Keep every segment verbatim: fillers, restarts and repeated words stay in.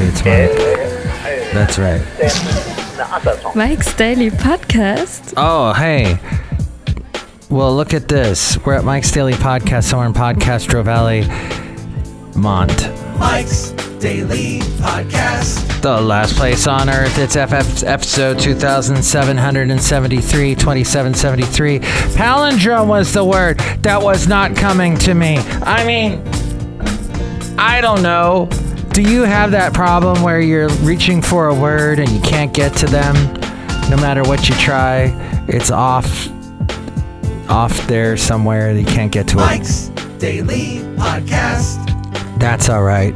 It's Mike. That's right. Mike's Daily Podcast. Oh, hey. Well, look at this. We're at Mike's Daily Podcast somewhere in Podcastro Valley, Mont. Mike's Daily Podcast. The last place on earth. It's F F episode two thousand seven hundred seventy-three, twenty-seven seventy-three. Palindrome was the word that was not coming to me. I mean, I don't know. Do you have that problem where you're reaching for a word and you can't get to them? No matter what you try, it's off. Off there somewhere that you can't get to. Mike's it. Daily Podcast. That's all right.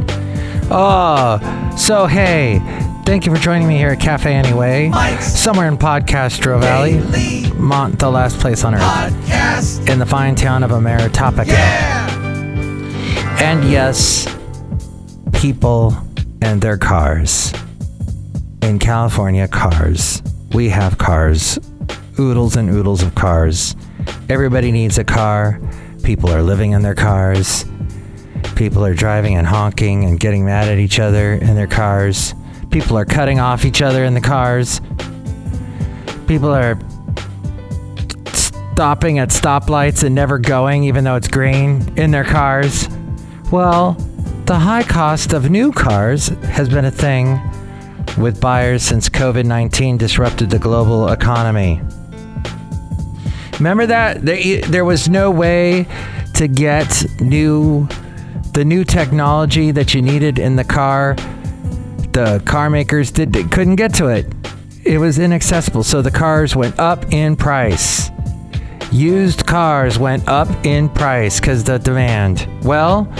Oh, so hey, thank you for joining me here at Cafe Anyway, Mike's somewhere in Podcastro Valley, Mont, the last place on earth, podcast. In the fine town of Ameritopica. Yeah! And yes, people and their cars. In California, cars. We have cars. Oodles and oodles of cars. Everybody needs a car. People are living in their cars. People are driving and honking and getting mad at each other in their cars. People are cutting off each other in the cars. People are stopping at stoplights and never going, even though it's green, in their cars. Well, the high cost of new cars has been a thing with buyers since covid nineteen disrupted the global economy. Remember that? There, there was no way to get new, the new technology that you needed in the car. The car makers did, couldn't get to it. It was inaccessible. So the cars went up in price. Used cars went up in price because the demand. Well,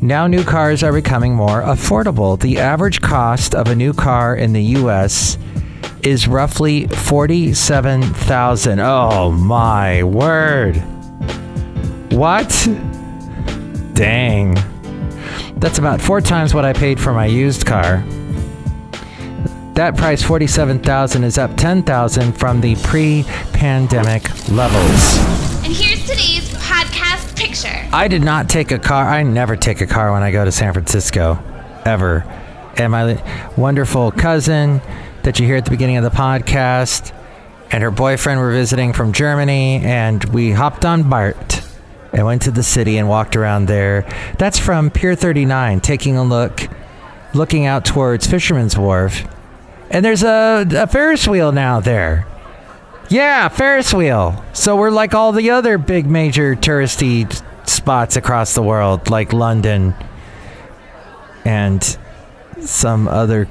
now new cars are becoming more affordable. The average cost of a new car in the U S is roughly forty-seven thousand dollars. Oh my word. What? Dang. That's about four times what I paid for my used car. That price, forty-seven thousand dollars, is up ten thousand dollars from the pre-pandemic levels. And here's today's podcast picture. I did not take a car. I never take a car when I go to San Francisco, ever. And my wonderful cousin that you hear at the beginning of the podcast, and her boyfriend were visiting from Germany, and we hopped on Bart and went to the city and walked around there. That's from Pier thirty-nine, taking a look, looking out towards Fisherman's Wharf. And there's a, a Ferris wheel now there. Yeah, Ferris wheel. So we're like all the other big major touristy spots across the world, like London and some other.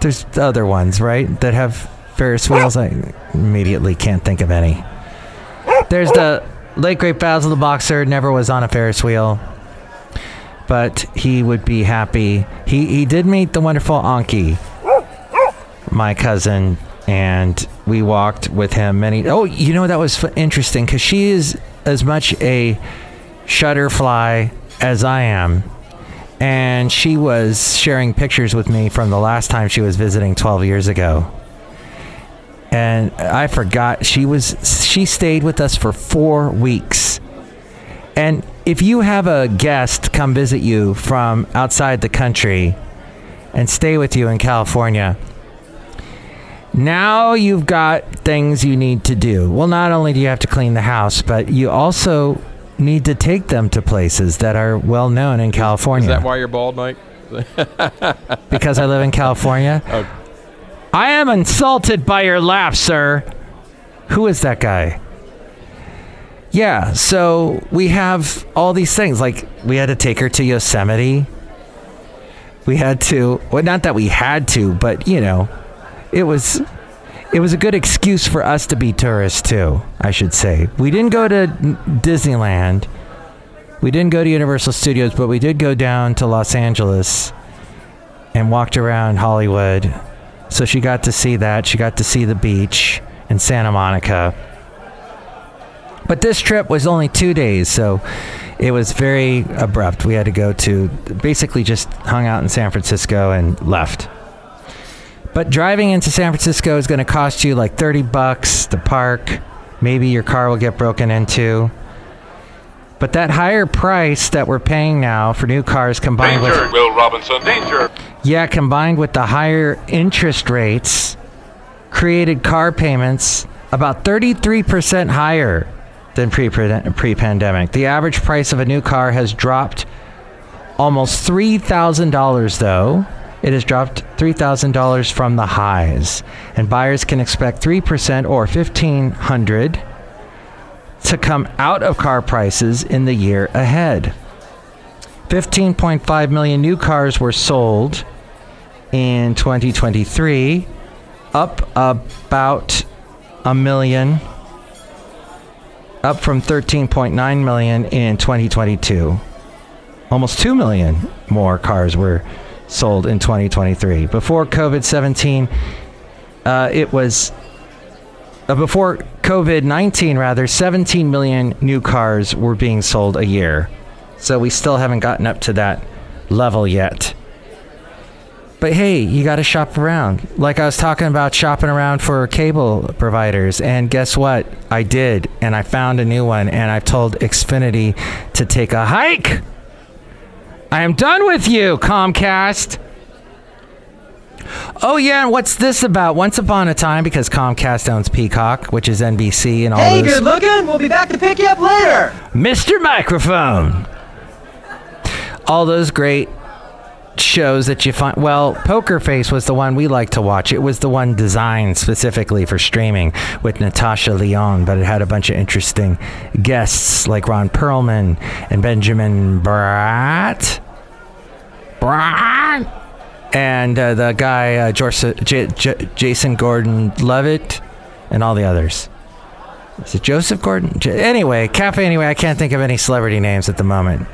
There's other ones, right, that have Ferris wheels. I immediately can't think of any. There's the late, great Basil the Boxer. Never was on a Ferris wheel, but he would be happy. He he did meet the wonderful Anki, my cousin, and we walked with him many... Oh, you know, that was interesting, because she is as much a Shutterfly as I am. And she was sharing pictures with me from the last time she was visiting twelve years ago. And I forgot she was she stayed with us for four weeks. And if you have a guest come visit you from outside the country and stay with you in California, now you've got things you need to do. Well, not only do you have to clean the house, but you also need to take them to places that are well known in California. Is that why you're bald, Mike? Because I live in California. Oh. I am insulted by your laugh, sir. Who is that guy? Yeah, so we have all these things. Like, we had to take her to Yosemite. We had to, well, not that we had to, but, you know, it was... It was a good excuse for us to be tourists, too, I should say. We didn't go to Disneyland. We didn't go to Universal Studios, but we did go down to Los Angeles and walked around Hollywood. So she got to see that. She got to see the beach in Santa Monica. But this trip was only two days, so it was very abrupt. We had to go to, basically just hung out in San Francisco and left. But driving into San Francisco is going to cost you like thirty bucks to park. Maybe your car will get broken into. But that higher price that we're paying now for new cars combined danger, with... Danger, Will Robinson, danger! Yeah, combined with the higher interest rates, created car payments about thirty-three percent higher than pre-pandemic. The average price of a new car has dropped almost three thousand dollars, though. It has dropped three thousand dollars from the highs. And buyers can expect three percent or fifteen hundred dollars to come out of car prices in the year ahead. fifteen point five million new cars were sold in twenty twenty-three, up about a million, up from thirteen point nine million in twenty twenty-two. Almost two million more cars were sold in twenty twenty-three. Before COVID seventeen, uh, it was uh, before COVID nineteen rather, seventeen million new cars were being sold a year. So we still haven't gotten up to that level yet. But hey, you got to shop around. Like I was talking about shopping around for cable providers. And guess what? I did. And I found a new one. And I've told Xfinity to take a hike. I am done with you, Comcast. Oh, yeah. And what's this about? Once upon a time, because Comcast owns Peacock, which is N B C and all hey, those. Hey, good looking. We'll be back to pick you up later. Mister Microphone. All those great shows that you find. Well, Poker Face was the one we like to watch. It was the one designed specifically for streaming with Natasha Lyonne, but it had a bunch of interesting guests like Ron Perlman and Benjamin Bratt. Bratt. And uh, the guy, uh, George, uh, J- J- Jason Gordon-Lovett, and all the others. Is it Joseph Gordon? J- anyway, Café Anyway, I can't think of any celebrity names at the moment.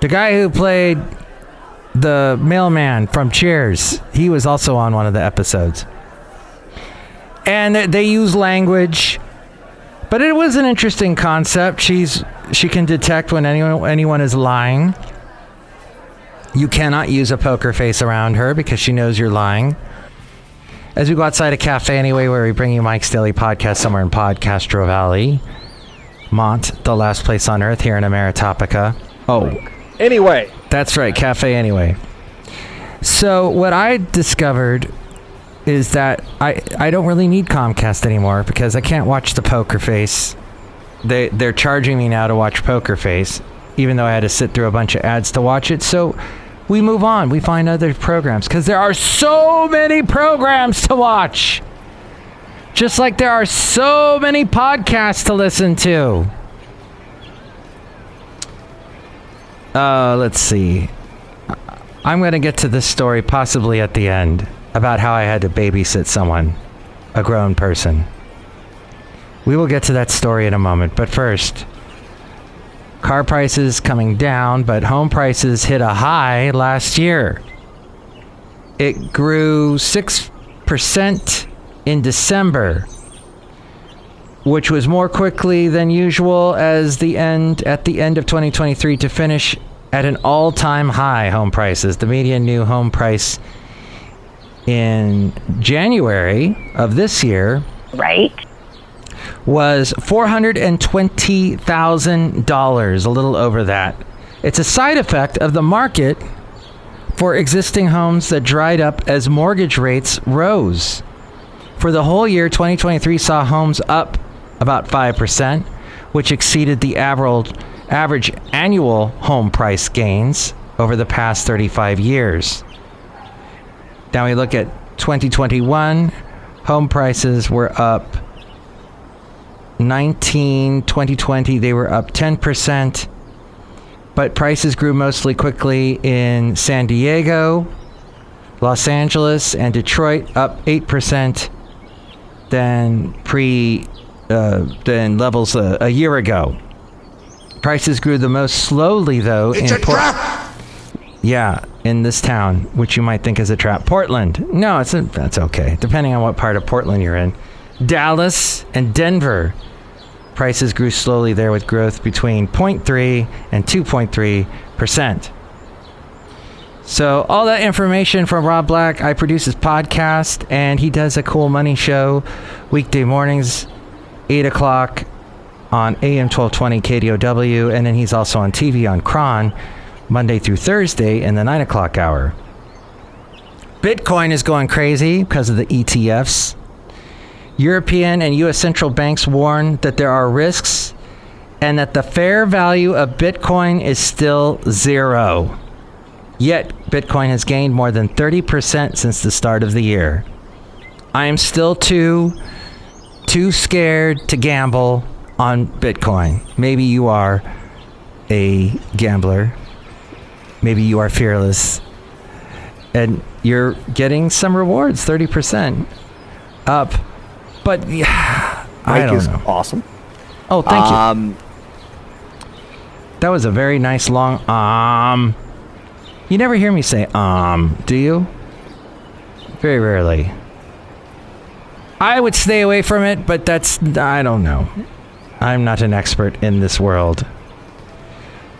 The guy who played the mailman from Cheers, he was also on one of the episodes. And they use language, but it was an interesting concept. She's she can detect when anyone anyone is lying. You cannot use a poker face around her because she knows you're lying. As we go outside a Cafe Anyway, where we bring you Mike's Daily Podcast somewhere in Podcastro Valley, Mont, the last place on earth here in Ameritopica. Oh, anyway. That's right, Cafe Anyway. So what I discovered is that I, I don't really need Comcast anymore because I can't watch the Poker Face. They, they're charging me now to watch Poker Face, even though I had to sit through a bunch of ads to watch it. So we move on. We find other programs because there are so many programs to watch. Just like there are so many podcasts to listen to. Uh, let's see. I'm going to get to this story possibly at the end about how I had to babysit someone, a grown person. We will get to that story in a moment. But first, car prices coming down, but home prices hit a high last year. It grew six percent in December, which was more quickly than usual as the end at the end of twenty twenty-three to finish at an all-time high home prices. The median new home price in January of this year, right, was four hundred twenty thousand dollars, a little over that. It's a side effect of the market for existing homes that dried up as mortgage rates rose. For the whole year, twenty twenty-three saw homes up about five percent, which exceeded the average, average annual home price gains over the past thirty-five years. Now we look at twenty twenty-one. Home prices were up nineteen, twenty twenty, they were up ten percent, but prices grew mostly quickly in San Diego, Los Angeles, and Detroit, up eight percent than pre uh, than levels a, a year ago. Prices grew the most slowly, though. It's in a Port- trap! Yeah, in this town, which you might think is a trap. Portland. No, it's a, that's okay, depending on what part of Portland you're in. Dallas and Denver. Prices grew slowly there with growth between zero point three and two point three percent. So all that information from Rob Black. I produce his podcast, and he does a cool money show weekday mornings, eight o'clock on A M twelve twenty K D O W, and then he's also on T V on KRON Monday through Thursday in the nine o'clock hour. Bitcoin is going crazy because of the E T Fs. European and U S central banks warn that there are risks and that the fair value of Bitcoin is still zero. Yet, Bitcoin has gained more than thirty percent since the start of the year. I am still too, too scared to gamble on Bitcoin. Maybe you are a gambler. Maybe you are fearless. And you're getting some rewards, thirty percent up. But yeah, I don't know. Awesome. Oh, thank um, you. That was a very nice long um. You never hear me say um, do you? Very rarely. I would stay away from it, but that's, I don't know. I'm not an expert in this world.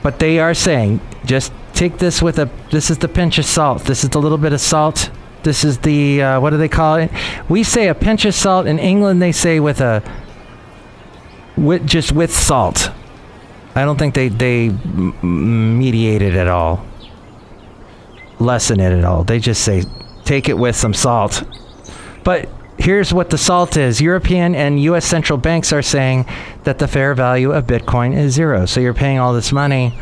But they are saying, just take this with a, this is the pinch of salt. This is the little bit of salt. This is the, uh, what do they call it? We say a pinch of salt. In England, they say with a, with just with salt. I don't think they, they mediate it at all. Lessen it at all. They just say, take it with some salt. But here's what the salt is. European and U S central banks are saying that the fair value of Bitcoin is zero. So you're paying all this money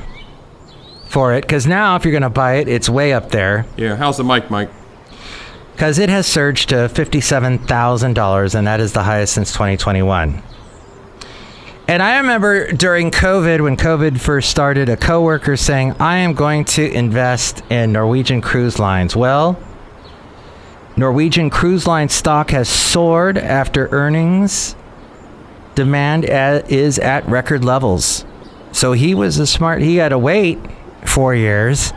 for it. Because now if you're going to buy it, it's way up there. Yeah, how's the mic, Mike? Because it has surged to fifty-seven thousand dollars, and that is the highest since twenty twenty-one. And I remember during COVID, when COVID first started, a coworker saying, I am going to invest in Norwegian Cruise Lines. Well, Norwegian Cruise Line stock has soared after earnings. Demand at, is at record levels. So he was a smart, he had to wait four years,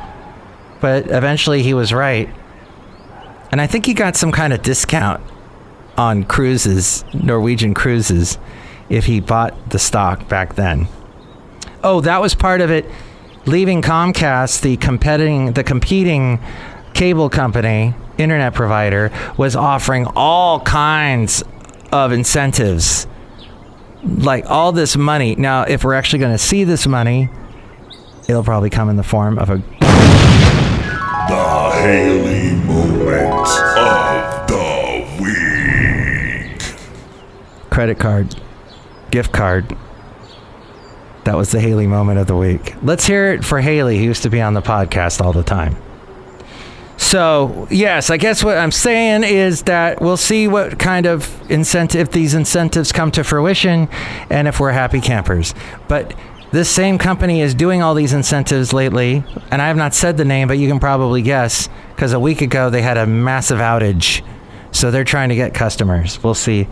but eventually he was right. And I think he got some kind of discount on cruises, Norwegian cruises, if he bought the stock back then. Oh, that was part of it. Leaving Comcast, the competing, the competing cable company, internet provider, was offering all kinds of incentives, like all this money. Now, if we're actually going to see this money, it'll probably come in the form of a... The Haley Moment of the Week. Credit card. Gift card. That was the Haley Moment of the Week. Let's hear it for Haley, who used to be on the podcast all the time. So, yes, I guess what I'm saying is that we'll see what kind of incentive, if these incentives come to fruition, and if we're happy campers. But... this same company is doing all these incentives lately, and I have not said the name, but you can probably guess, because a week ago they had a massive outage. So they're trying to get customers. We'll see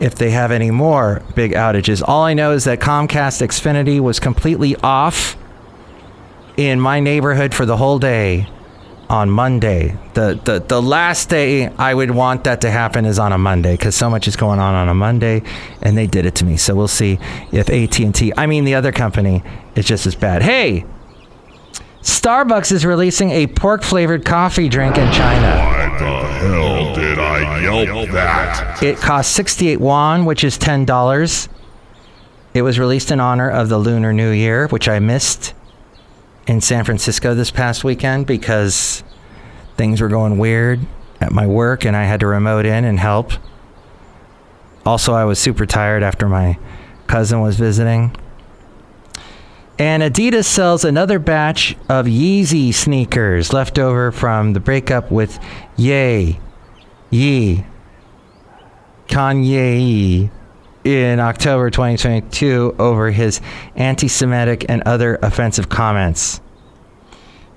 if they have any more big outages. All I know is that Comcast Xfinity was completely off in my neighborhood for the whole day on Monday. The, the, the last day I would want that to happen is on a Monday, because so much is going on on a Monday, and they did it to me. So we'll see if A T and T, I mean the other company, is just as bad. Hey, Starbucks is releasing a pork-flavored coffee drink in China. Why the hell did I yelp that? It costs sixty-eight won, which is ten dollars. It was released in honor of the Lunar New Year, which I missed in San Francisco this past weekend because things were going weird at my work and I had to remote in and help. Also, I was super tired after my cousin was visiting. And Adidas sells another batch of Yeezy sneakers left over from the breakup with Ye, Ye, Kanye in October twenty twenty-two over his anti-Semitic and other offensive comments.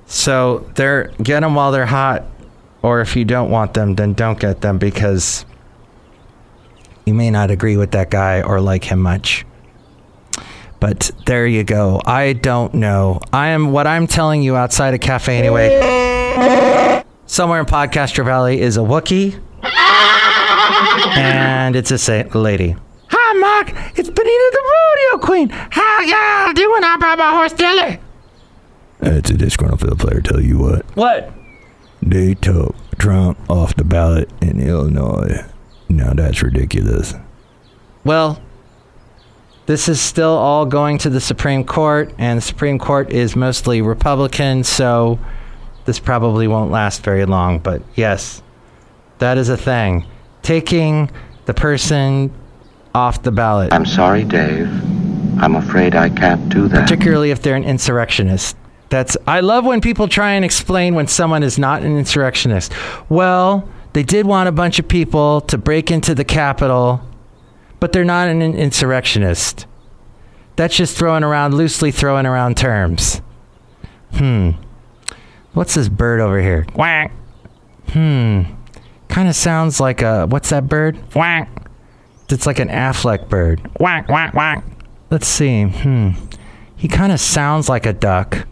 So they're, get them while they're hot, or if you don't want them, then don't get them, because you may not agree with that guy or like him much. But there you go. I don't know. I am, what I'm telling you outside of Cafe Anyway, somewhere in Podcastro Valley is a Wookiee, and it's a lady. Hi, Mark. It's Benita the Rodeo Queen. How y'all doing? I brought my horse Dilly. It's a disgruntled field player, tell you what. What? They took Trump off the ballot in Illinois. Now that's ridiculous. Well, this is still all going to the Supreme Court, and the Supreme Court is mostly Republican, so This probably won't last very long, but yes, that is a thing. Taking the person off the ballot. I'm sorry, Dave. I'm afraid I can't do that. Particularly if they're an insurrectionist. That's, I love when people try and explain when someone is not an insurrectionist. Well, they did want a bunch of people to break into the Capitol, but they're not an insurrectionist. That's just throwing around, loosely throwing around terms. Hmm. What's this bird over here? Quack. Hmm. Kind of sounds like a, what's that bird? Quack. It's like an Affleck bird. Quack, quack, quack. Let's see. Hmm. He kind of sounds like a duck.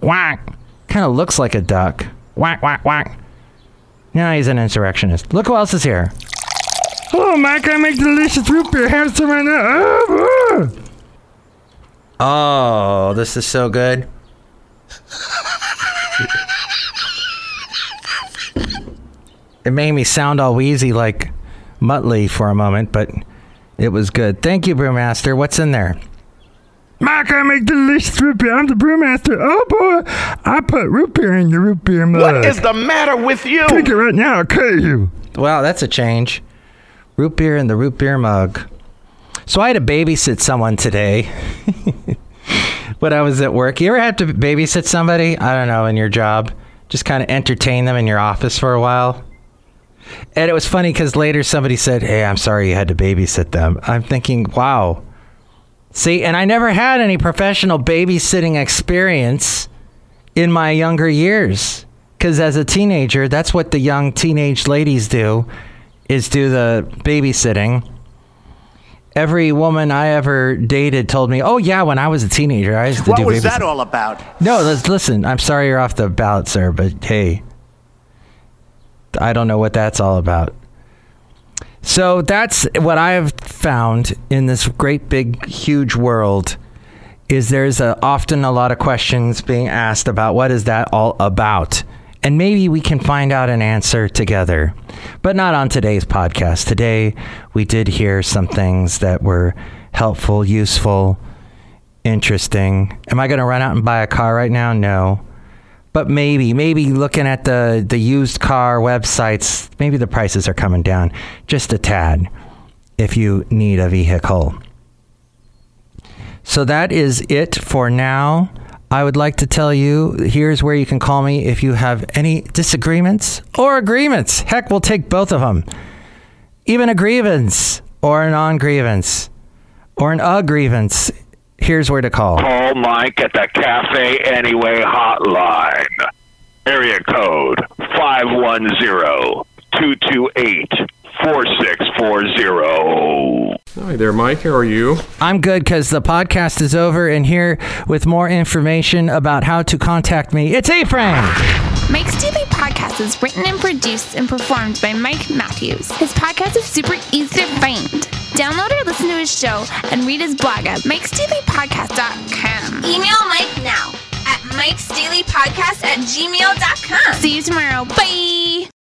Quack. Kind of looks like a duck. Quack, quack, quack. Now he's an insurrectionist. Look who else is here. Oh, Mike, I make delicious root beer. Have some right now. Oh, this is so good. It made me sound all wheezy like Muttley for a moment, but it was good. Thank you, Brewmaster. What's in there? Mike, I make delicious root beer. I'm the brewmaster. Oh, boy. I put root beer in your root beer mug. What is the matter with you? Drink it right now. I'll cut you. Wow, that's a change. Root beer in the root beer mug. So I had to babysit someone today when I was at work. You ever have to babysit somebody? I don't know, in your job. Just kind of entertain them in your office for a while. And it was funny because later somebody said, hey, I'm sorry you had to babysit them. I'm thinking, wow. See, and I never had any professional babysitting experience in my younger years. Because as a teenager, that's what the young teenage ladies do, is do the babysitting. Every woman I ever dated told me, oh, yeah, when I was a teenager, I used to what do babysitting. What was that all about? No, let's listen, I'm sorry you're off the ballot, sir, but hey, I don't know what that's all about. So that's what I've found in this great, big, huge world is there's a, often a lot of questions being asked about what is that all about? And maybe we can find out an answer together, but not on today's podcast. Today, we did hear some things that were helpful, useful, interesting. Am I going to run out and buy a car right now? No. But maybe, maybe looking at the, the used car websites, maybe the prices are coming down just a tad if you need a vehicle. So that is it for now. I would like to tell you, here's where you can call me if you have any disagreements or agreements. Heck, we'll take both of them. Even a grievance or a non-grievance or an a-grievance. Here's where to call. Call Mike at the Cafe Anyway hotline. Area code five one zero, two two eight, four six four zero. Hi there, Mike. How are you? I'm good because the podcast is over and here with more information about how to contact me. It's A-Frame. Mike's Daily Podcast is written and produced and performed by Mike Matthews. His podcast is super easy to find. Download or listen to his show and read his blog at mikes daily podcast dot com. Email Mike now at mikes daily podcast at gmail dot com. See you tomorrow. Bye!